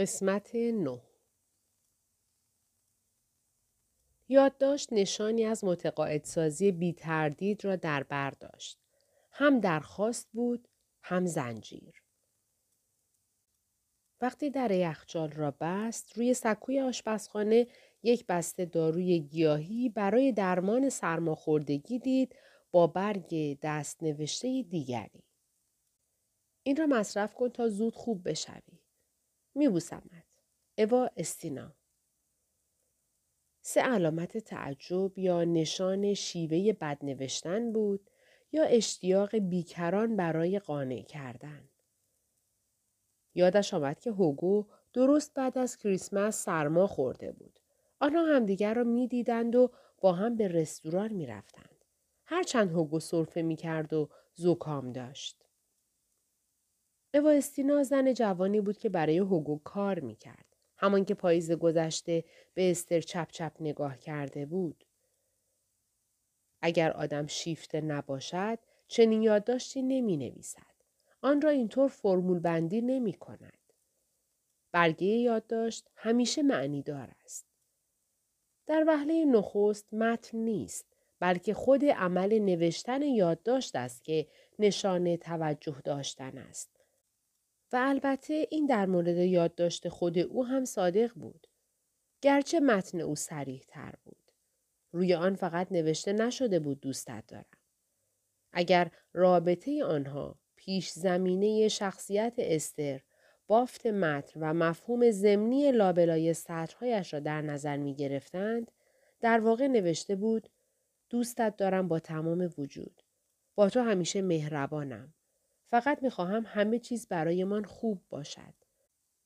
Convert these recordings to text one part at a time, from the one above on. قسمت 9 یادداشت نشانی از متقاعدسازی بی‌تردید را در بر داشت. هم درخواست بود، هم زنجیر. وقتی در یخچال را بست، روی سکوی آشپزخانه یک بسته داروی گیاهی برای درمان سرماخوردگی دید با برگ دست نوشته دیگری. این را مصرف کن تا زود خوب بشوی. میبوسمت. اوا استینا. 3 علامت تعجب یا نشان شیوه بد نوشتن بود یا اشتیاق بیکران برای قانع کردن. یادش آمد که هوگو درست بعد از کریسمس سرما خورده بود. آنها همدیگر را می‌دیدند و با هم به رستوران می‌رفتند. هرچند هوگو سرفه می‌کرد و زکام داشت. اوا استینا زن جوانی بود که برای هوگو کار می‌کرد. همان که پاییز گذشته به استر چپ چپ نگاه کرده بود. اگر آدم شیفته نباشد، چنین یادداشتی نمی‌نویسد. آن را اینطور فرمول بندی نمی‌کند. برگه یادداشت همیشه معنی دار است. در وهله نخست متن نیست، بلکه خود عمل نوشتن یادداشت است که نشانه توجه داشتن است. و البته این در مورد یادداشت خود او هم صادق بود. گرچه متن او صریح‌تر بود. روی آن فقط نوشته نشده بود دوستت دارم. اگر رابطه آنها، پیش زمینه شخصیت استر، بافت متن و مفهوم ضمنی لابلای سطرهایش را در نظر می گرفتند، در واقع نوشته بود دوستت دارم با تمام وجود. با تو همیشه مهربانم. فقط میخواهم همه چیز برای من خوب باشد.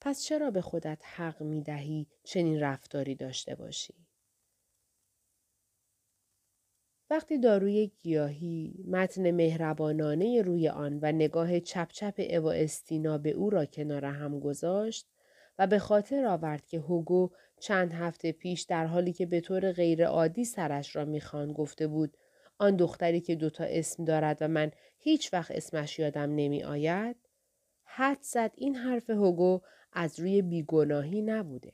پس چرا به خودت حق میدهی چنین رفتاری داشته باشی؟ وقتی داروی گیاهی، متن مهربانانه روی آن و نگاه چپ چپ اوا استینا به او را کنار هم گذاشت و به خاطر آورد که هوگو چند هفته پیش در حالی که به طور غیر عادی سرش را میخواند گفته بود آن دختری که 2 اسم دارد و من هیچ وقت اسمش یادم نمی آید، حد زد این حرف هوگو از روی بیگناهی نبوده.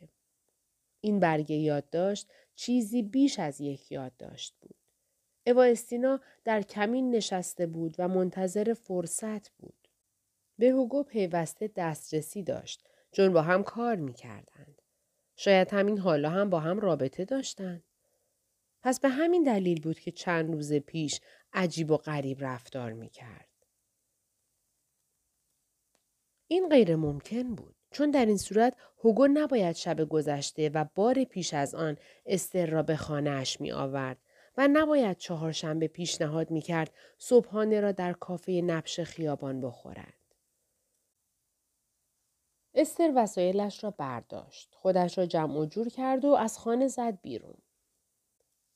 این برگه یادداشت چیزی بیش از یک یادداشت بود. اوا استینا در کمین نشسته بود و منتظر فرصت بود. به هوگو پیوسته دسترسی داشت، چون با هم کار می کردند. شاید همین حالا هم با هم رابطه داشتند. پس به همین دلیل بود که چند روز پیش عجیب و غریب رفتار میکرد. این غیر ممکن بود. چون در این صورت هوگو نباید شب گذشته و بار پیش از آن استر را به خانه‌اش می آورد و نباید 4 شنبه پیشنهاد میکرد صبحانه را در کافه نبش خیابان بخورد. استر وسایلش را برداشت. خودش را جمع و جور کرد و از خانه زد بیرون.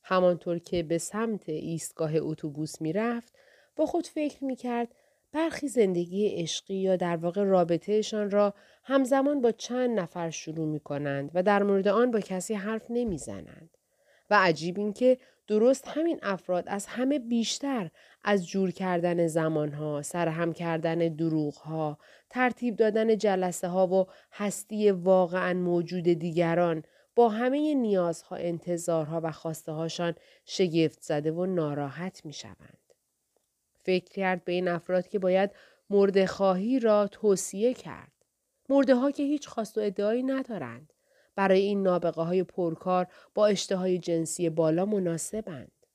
همانطور که به سمت ایستگاه اتوبوس میرفت، با خود فکر میکرد برخی زندگی عشقی یا در واقع رابطهشان را همزمان با چند نفر شروع میکنند و در مورد آن با کسی حرف نمیزنند. و عجیب این که درست همین افراد از همه بیشتر از جور کردن زمانها، سرهم کردن دروغها، ترتیب دادن جلسه ها و هستی واقعا موجود دیگران، با همه نیازها، انتظارها و خواسته هاشان شگفت زده و ناراحت می شوند. فکر کرد به این افراد که باید مرده‌خواهی را توصیه کرد. مرده‌ها که هیچ خواست و ادعایی ندارند. برای این نابغه های پرکار با اشتهای جنسی بالا مناسبند.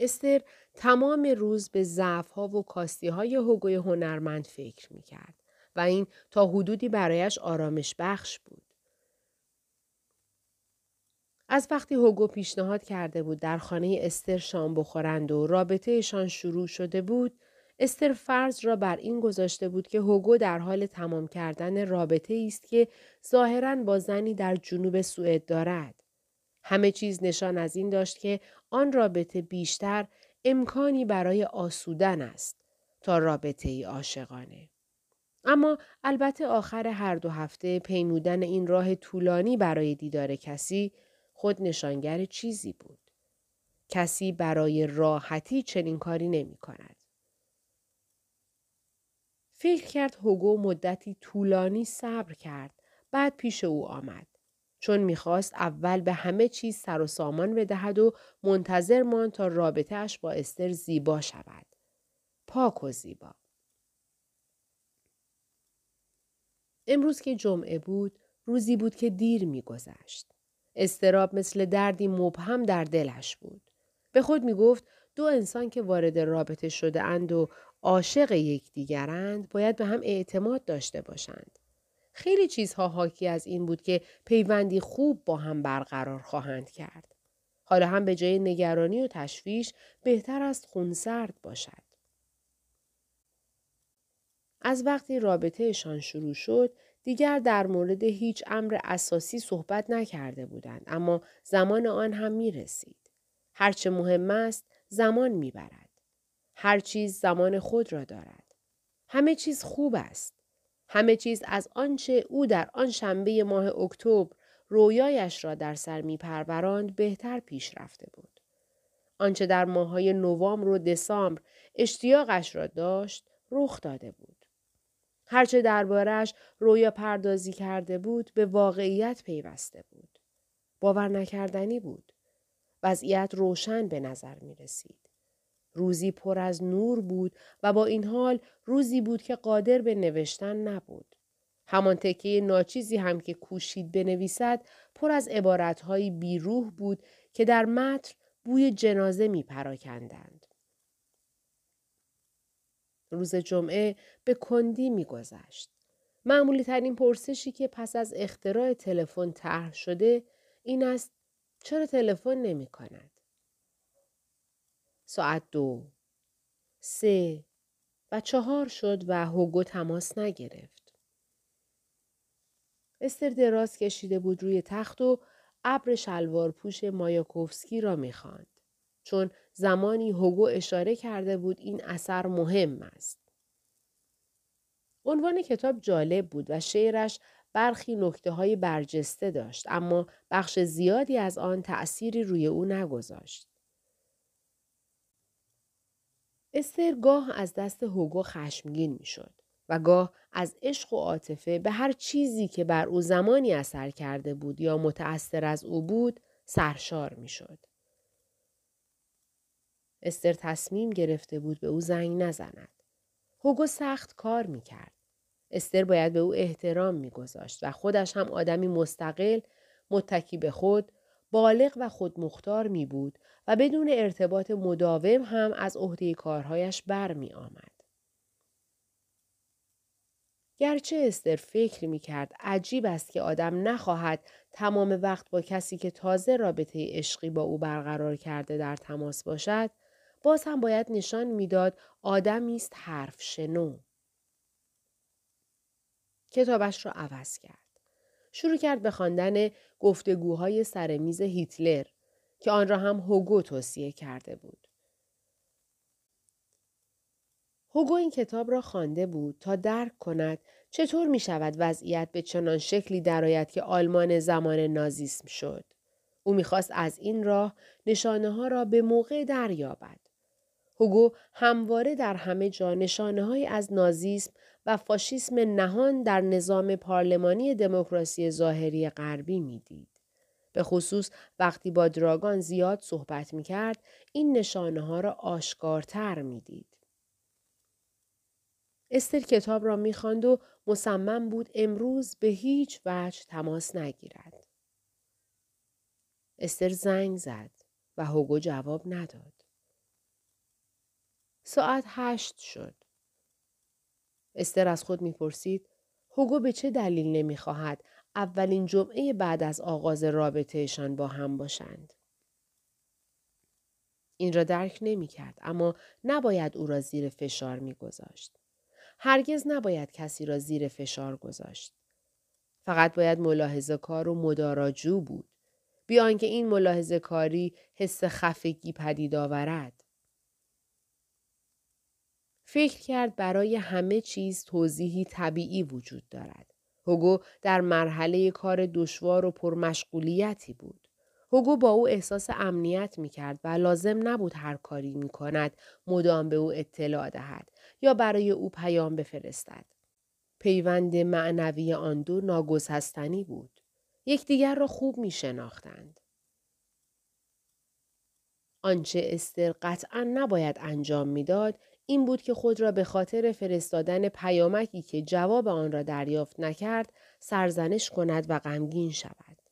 استر تمام روز به ضعف‌ها و کاستی‌های هوگوی هنرمند فکر می کرد و این تا حدودی برایش آرامش بخش بود. از وقتی هوگو پیشنهاد کرده بود در خانه استر شام بخورند و رابطهشان شروع شده بود، استر فرض را بر این گذاشته بود که هوگو در حال تمام کردن رابطه است که ظاهراً با زنی در جنوب سوئد دارد. همه چیز نشان از این داشت که آن رابطه بیشتر امکانی برای آسودن است تا رابطه‌ای عاشقانه. اما البته آخر هر 2 هفته پیمودن این راه طولانی برای دیدار کسی خود نشانگر چیزی بود. کسی برای راحتی چنین کاری نمی کند. فکر کرد هوگو مدتی طولانی صبر کرد. بعد پیش او آمد. چون میخواست اول به همه چیز سر و سامان بدهد و منتظر ماند تا رابطهش با استر زیبا شود. پاک و زیبا. امروز که جمعه بود، روزی بود که دیر میگذشت. اضطراب مثل دردی مبهم در دلش بود. به خود میگفت دو انسان که وارد رابطه شده اند و عاشق یکدیگرند باید به هم اعتماد داشته باشند. خیلی چیزها حاکی از این بود که پیوندی خوب با هم برقرار خواهند کرد. حالا هم به جای نگرانی و تشویش بهتر است خونسرد باشد. از وقتی رابطهشان شروع شد، دیگر در مورد هیچ امر اساسی صحبت نکرده بودند، اما زمان آن هم می رسید. هرچه مهم است، زمان می برد. هر چیز زمان خود را دارد. همه چیز خوب است. همه چیز از آنچه او در آن شنبه ماه اکتبر رویایش را در سر می پروراند بهتر پیش رفته بود. آنچه در ماه‌های نوامبر و دسامبر اشتیاقش را داشت، رخ داده بود. هرچه درباره‌اش رویا پردازی کرده بود، به واقعیت پیوسته بود. باور نکردنی بود. وضعیت روشن به نظر می رسید. روزی پر از نور بود و با این حال روزی بود که قادر به نوشتن نبود. همان تکه ناچیزی هم که کوشید بنویسد پر از عبارتهای بیروح بود که در متن بوی جنازه می پراکندند. روز جمعه به کندی می گذشت. معمولی ترین پرسشی که پس از اختراع تلفن طرح شده این است: چرا تلفن نمی کند؟ ساعت 2، 3 و 4 شد و هوگو تماس نگرفت. استر دراز کشیده بود روی تخت و ابر شلوار پوش مایاکوفسکی را می خواند. چون زمانی هوگو اشاره کرده بود این اثر مهم است. عنوان کتاب جالب بود و شعرش برخی نکته‌های برجسته داشت، اما بخش زیادی از آن تأثیری روی او نگذاشت. استر گاه از دست هوگو خشمگین می‌شد و گاه از عشق و عاطفه به هر چیزی که بر او زمانی اثر کرده بود یا متأثر از او بود سرشار می‌شد. استر تصمیم گرفته بود به او زنگ نزند. هوگو سخت کار می‌کرد. استر باید به او احترام می‌گذاشت و خودش هم آدمی مستقل، متکی به خود، بالغ و خودمختار می بود و بدون ارتباط مداوم هم از عهده کارهایش بر می آمد. گرچه استر فکر می کرد عجیب است که آدم نخواهد تمام وقت با کسی که تازه رابطه عشقی با او برقرار کرده در تماس باشد، باز هم باید نشان می داد آدمی است حرف شنو. کتابش را عوض کرد. شروع کرد به خواندن گفتگوهای سر میز هیتلر که آن را هم هوگو توصیه کرده بود. هوگو این کتاب را خوانده بود تا درک کند چطور می شود وضعیت به چنان شکلی درآید که آلمان زمان نازیسم شد. او می خواست از این راه نشانه ها را به موقع دریابد. هوگو همواره در همه جا نشانه های از نازیسم و فاشیسم نهان در نظام پارلمانی دموکراسی ظاهری غربی میدید. به خصوص وقتی با دراگان زیاد صحبت میکرد، این نشانه ها را آشکارتر میدید. استر کتاب را میخواند و مصمم بود امروز به هیچ وجه تماس نگیرد. استر زنگ زد و هوگو جواب نداد. ساعت 8 شد. استر از خود میپرسید هوگو به چه دلیل نمیخواهد اولین جمعه بعد از آغاز رابطهشان با هم باشند. این را درک نمیکرد، اما نباید او را زیر فشار میگذاشت. هرگز نباید کسی را زیر فشار گذاشت. فقط باید ملاحظه کار و مداراجو بود، بی آنکه این ملاحظه کاری حس خفگی پدید آورد. فکر کرد برای همه چیز توضیحی طبیعی وجود دارد. هوگو در مرحله کار دشوار و پرمشغولیتی بود. هوگو با او احساس امنیت می کرد و لازم نبود هر کاری می کند مدام به او اطلاع دهد یا برای او پیام بفرستد. پیوند معنوی آن دو ناگسستنی بود. یکدیگر را خوب می شناختند. آنچه استر قطعاً نباید انجام میداد این بود که خود را به خاطر فرستادن پیامکی که جواب آن را دریافت نکرد سرزنش کند و غمگین شود.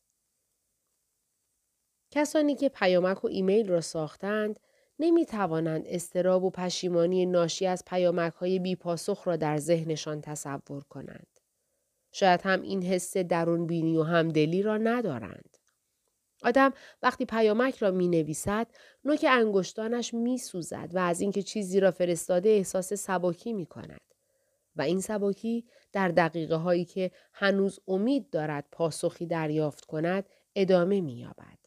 کسانی که پیامک و ایمیل را ساختند نمی توانند اضطراب و پشیمانی ناشی از پیامک‌های بی‌پاسخ را در ذهنشان تصور کنند. شاید هم این حس درون بینی و همدلی را ندارند. آدم وقتی پیامک را می نویسد، نوک انگشتانش می سوزد و از اینکه چیزی را فرستاده احساس سبکی می کند. و این سبکی در دقیقه هایی که هنوز امید دارد پاسخی دریافت کند، ادامه می یابد.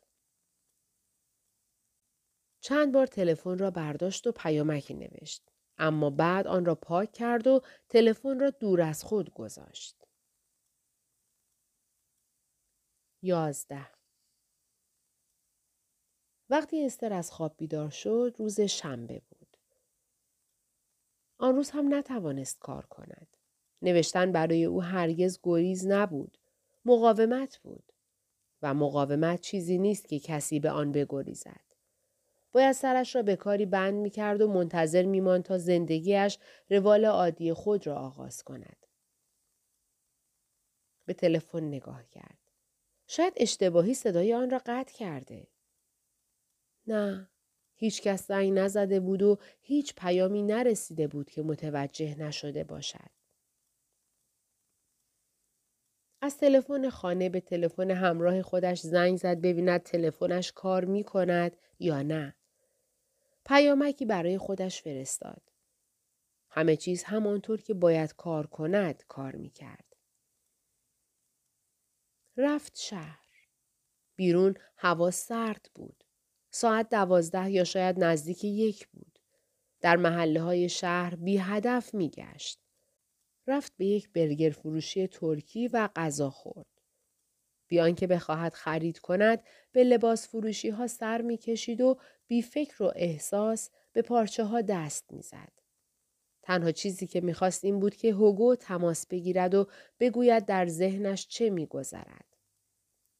چند بار تلفن را برداشت و پیامکی نوشت، اما بعد آن را پاک کرد و تلفن را دور از خود گذاشت. 11 وقتی استر از خواب بیدار شد، روز شنبه بود. آن روز هم نتوانست کار کند. نوشتن برای او هرگز گریز نبود، مقاومت بود. و مقاومت چیزی نیست که کسی به آن بگریزد. باید سرش را به کاری بند می کرد و منتظر می ماند تا زندگیش روال عادی خود را آغاز کند. به تلفن نگاه کرد. شاید اشتباهی صدای آن را قطع کرده. نه، هیچ کس زنگ نزده بود و هیچ پیامی نرسیده بود که متوجه نشده باشد. از تلفن خانه به تلفن همراه خودش زنگ زد ببیند تلفنش کار می کند یا نه. پیامکی برای خودش فرستاد. همه چیز همانطور که باید کار کند کار می کرد. رفت شهر. بیرون هوا سرد بود. ساعت 12 یا شاید نزدیک 1 بود. در محله های شهر بی هدف می گشت. رفت به یک برگر فروشی ترکی و غذا خورد. بیان که بخواهد خرید کند به لباس فروشی ها سر می کشید و بی فکر و احساس به پارچه ها دست می زد. تنها چیزی که می خواست این بود که هوگو تماس بگیرد و بگوید در ذهنش چه می گذرد.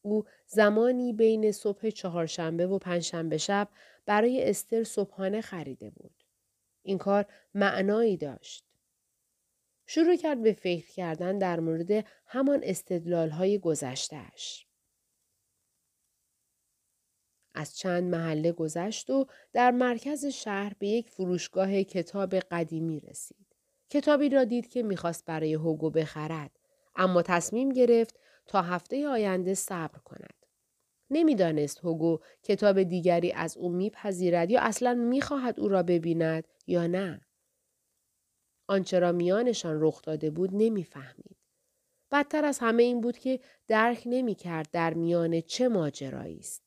او زمانی بین صبح چهارشنبه و پنجشنبه شب برای استر صبحانه خریده بود. این کار معنایی داشت. شروع کرد به فکر کردن در مورد همان استدلال‌های گذشته‌اش. از چند محله گذشت و در مرکز شهر به یک فروشگاه کتاب قدیمی رسید. کتابی را دید که می‌خواست برای هوگو بخرد، اما تصمیم گرفت تا هفته آینده صبر کند. نمی‌دانست هوگو کتاب دیگری از او می‌پذیرد یا اصلاً می‌خواهد او را ببیند یا نه. آنچه را میانشان رخ داده بود نمی‌فهمید. بدتر از همه این بود که درک نمی‌کرد در میان چه ماجرایی است.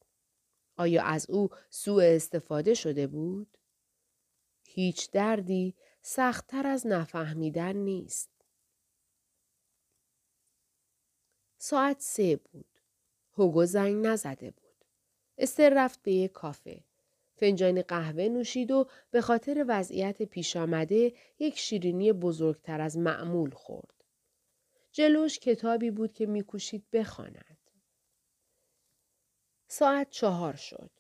آیا از او سوء استفاده شده بود؟ هیچ دردی سخت‌تر از نفهمیدن نیست. ساعت 3 بود. هوگو زنگ نزده بود. استر رفت به یک کافه. فنجان قهوه نوشید و به خاطر وضعیت پیش آمده یک شیرینی بزرگتر از معمول خورد. جلوش کتابی بود که می‌کوشید بخواند. ساعت 4 شد.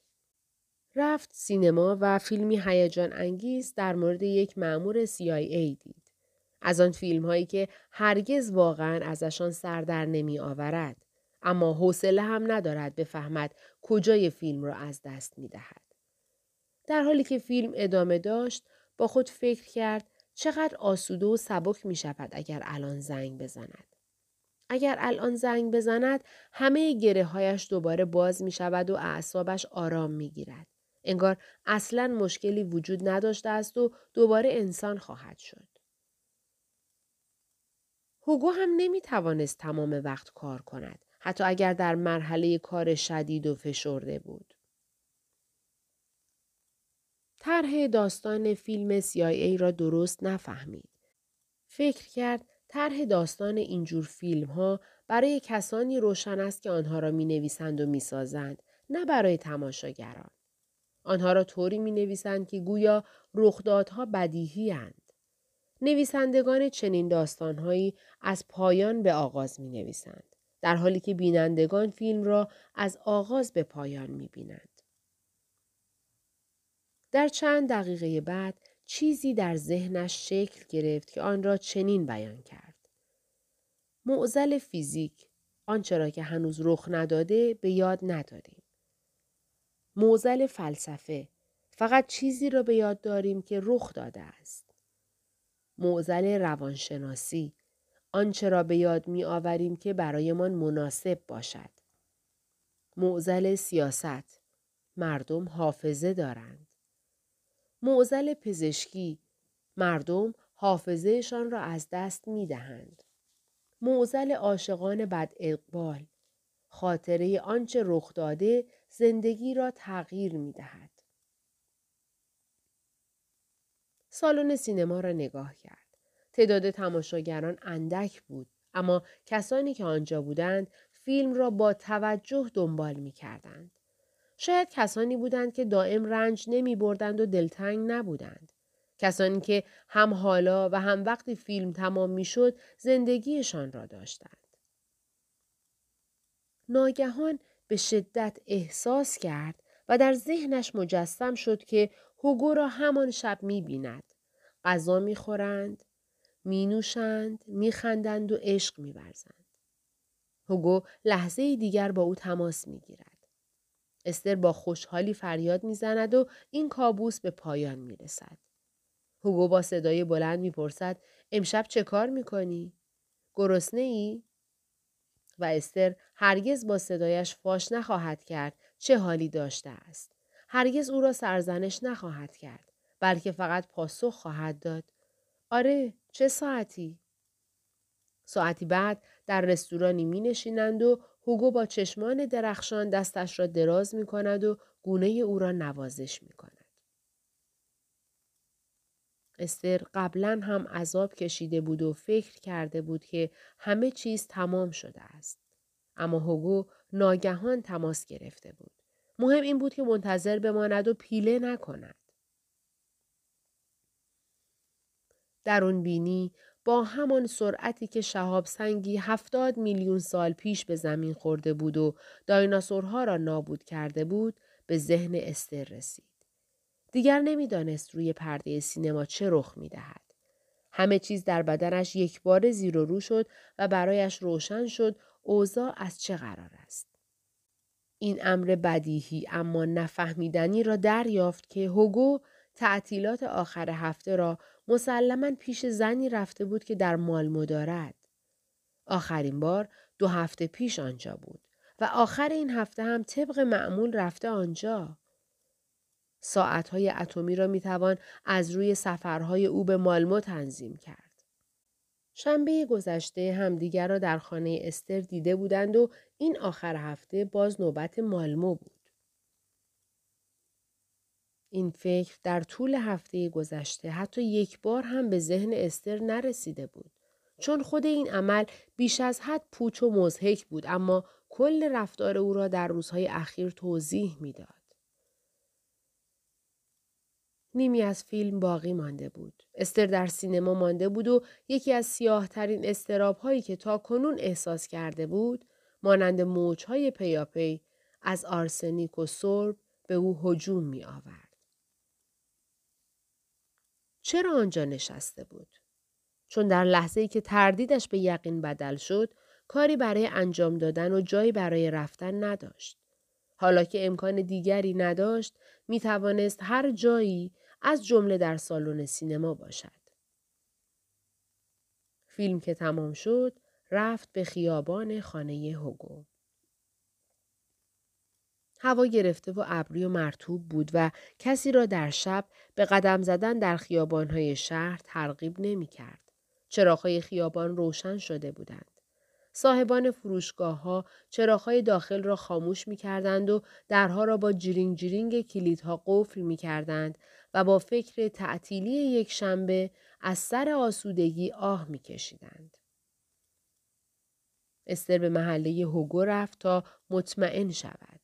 رفت سینما و فیلمی هیجان انگیز در مورد یک مأمور CIA دید. از آن فیلم هایی که هرگز واقعاً ازشان سر در نمی آورد، اما حوصله هم ندارد بفهمد کجای فیلم را از دست می دهد. در حالی که فیلم ادامه داشت، با خود فکر کرد چقدر آسوده و سبک می شود اگر الان زنگ بزند. اگر الان زنگ بزند، همه گره هایش دوباره باز می شود و اعصابش آرام می گیرد. انگار اصلاً مشکلی وجود نداشته است و دوباره انسان خواهد شد. هوگو هم نمیتوانست تمام وقت کار کند، حتی اگر در مرحله کار شدید و فشرده بود. طرح داستان فیلم CIA را درست نفهمید. فکر کرد طرح داستان اینجور فیلم ها برای کسانی روشن است که آنها را می نویسند و می سازند، نه برای تماشاگران. آنها را طوری می نویسند که گویا رخدادها بدیهی اند. نویسندگان چنین داستانهایی از پایان به آغاز می نویسند، در حالی که بینندگان فیلم را از آغاز به پایان می بینند. در چند دقیقه بعد چیزی در ذهنش شکل گرفت که آن را چنین بیان کرد. معضل فیزیک، آنچه را که هنوز رخ نداده به یاد نداریم. معضل فلسفه، فقط چیزی را به یاد داریم که رخ داده است. معضل روانشناسی، آنچه را به یاد می آوریم که برایمان مناسب باشد. معضل سیاست، مردم حافظه دارند. معضل پزشکی، مردم حافظهشان را از دست می دهند. معضل عاشقان بد اقبال، خاطره آنچه رخ داده زندگی را تغییر می دهد. سالن سینما را نگاه کرد. تعداد تماشاگران اندک بود، اما کسانی که آنجا بودند فیلم را با توجه دنبال می کردند. شاید کسانی بودند که دائم رنج نمی بردند و دلتنگ نبودند. کسانی که هم حالا و هم وقتی فیلم تمام می شد زندگیشان را داشتند. ناگهان به شدت احساس کرد و در ذهنش مجسم شد که هوگو را همان شب می بیند. غذا می خورند، می نوشند، می خندند و عشق می ورزند. هوگو لحظه دیگر با او تماس می گیرد. استر با خوشحالی فریاد می زند و این کابوس به پایان می رسد. هوگو با صدای بلند می پرسد امشب چه کار می کنی؟ گرسنه ای؟ و استر هرگز با صدایش فاش نخواهد کرد چه حالی داشته است. هرگز او را سرزنش نخواهد کرد، بلکه فقط پاسخ خواهد داد. آره، چه ساعتی؟ ساعتی بعد در رستورانی می نشینند و هوگو با چشمان درخشان دستش را دراز می کند و گونه او را نوازش می کند. استر قبلا هم عذاب کشیده بود و فکر کرده بود که همه چیز تمام شده است. اما هوگو ناگهان تماس گرفته بود. مهم این بود که منتظر بماند و پیله نکند. درون بینی با همان سرعتی که شهاب سنگی 70 میلیون سال پیش به زمین خورده بود و دایناسورها را نابود کرده بود به ذهن استر رسید. دیگر نمیدانست روی پرده سینما چه رخ می‌دهد. همه چیز در بدنش یک بار زیر و رو شد و برایش روشن شد اوضاع از چه قرار است. این امر بدیهی اما نفهمیدنی را دریافت که هوگو تعطیلات آخر هفته را مسلماً پیش زنی رفته بود که در مالمو دارد. آخرین بار 2 هفته پیش آنجا بود و آخر این هفته هم طبق معمول رفته آنجا. ساعتهای اتمی را میتوان از روی سفرهای او به مالمو تنظیم کرد. شنبه گذشته همدیگر را در خانه استر دیده بودند و این آخر هفته باز نوبت مالمو بود. این فکر در طول هفته گذشته حتی یک بار هم به ذهن استر نرسیده بود. چون خود این عمل بیش از حد پوچ و مضحک بود، اما کل رفتار او را در روزهای اخیر توضیح میداد. نیمی از فیلم باقی مانده بود. استر در سینما مانده بود و یکی از سیاه‌ترین اضطراب‌هایی که تا کنون احساس کرده بود، مانند موج‌های پیاپی از آرسنیک و سرب به او هجوم می‌آورد. چرا آنجا نشسته بود؟ چون در لحظه‌ای که تردیدش به یقین بدل شد، کاری برای انجام دادن و جایی برای رفتن نداشت. حالا که امکان دیگری نداشت، می‌توانست هر جایی از جمله در سالن سینما باشد. فیلم که تمام شد، رفت به خیابان خانه هوگو. هوا گرفته و ابری و مرطوب بود و کسی را در شب به قدم زدن در خیابان‌های شهر ترغیب نمی‌کرد. چراغ‌های خیابان روشن شده بودند. صاحبان فروشگاه‌ها چراغ‌های داخل را خاموش می‌کردند و درها را با جرینگ جرینگ کلیدها قفل می‌کردند و با فکر تعطیلی یک شنبه از سر آسودگی آه می‌کشیدند. استر به محله هوگو رفت تا مطمئن شود.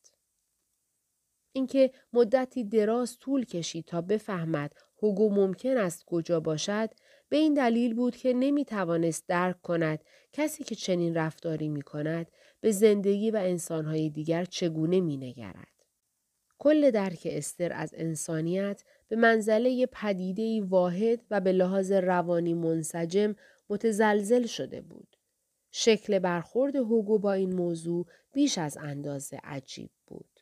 اینکه مدتی دراز طول کشید تا بفهمد هوگو ممکن است کجا باشد به این دلیل بود که نمی توانست درک کند کسی که چنین رفتاری می کند به زندگی و انسانهای دیگر چگونه می نگرد. کل درک استر از انسانیت به منزله پدیده‌ای واحد و به لحاظ روانی منسجم متزلزل شده بود. شکل برخورد هوگو با این موضوع بیش از اندازه عجیب بود.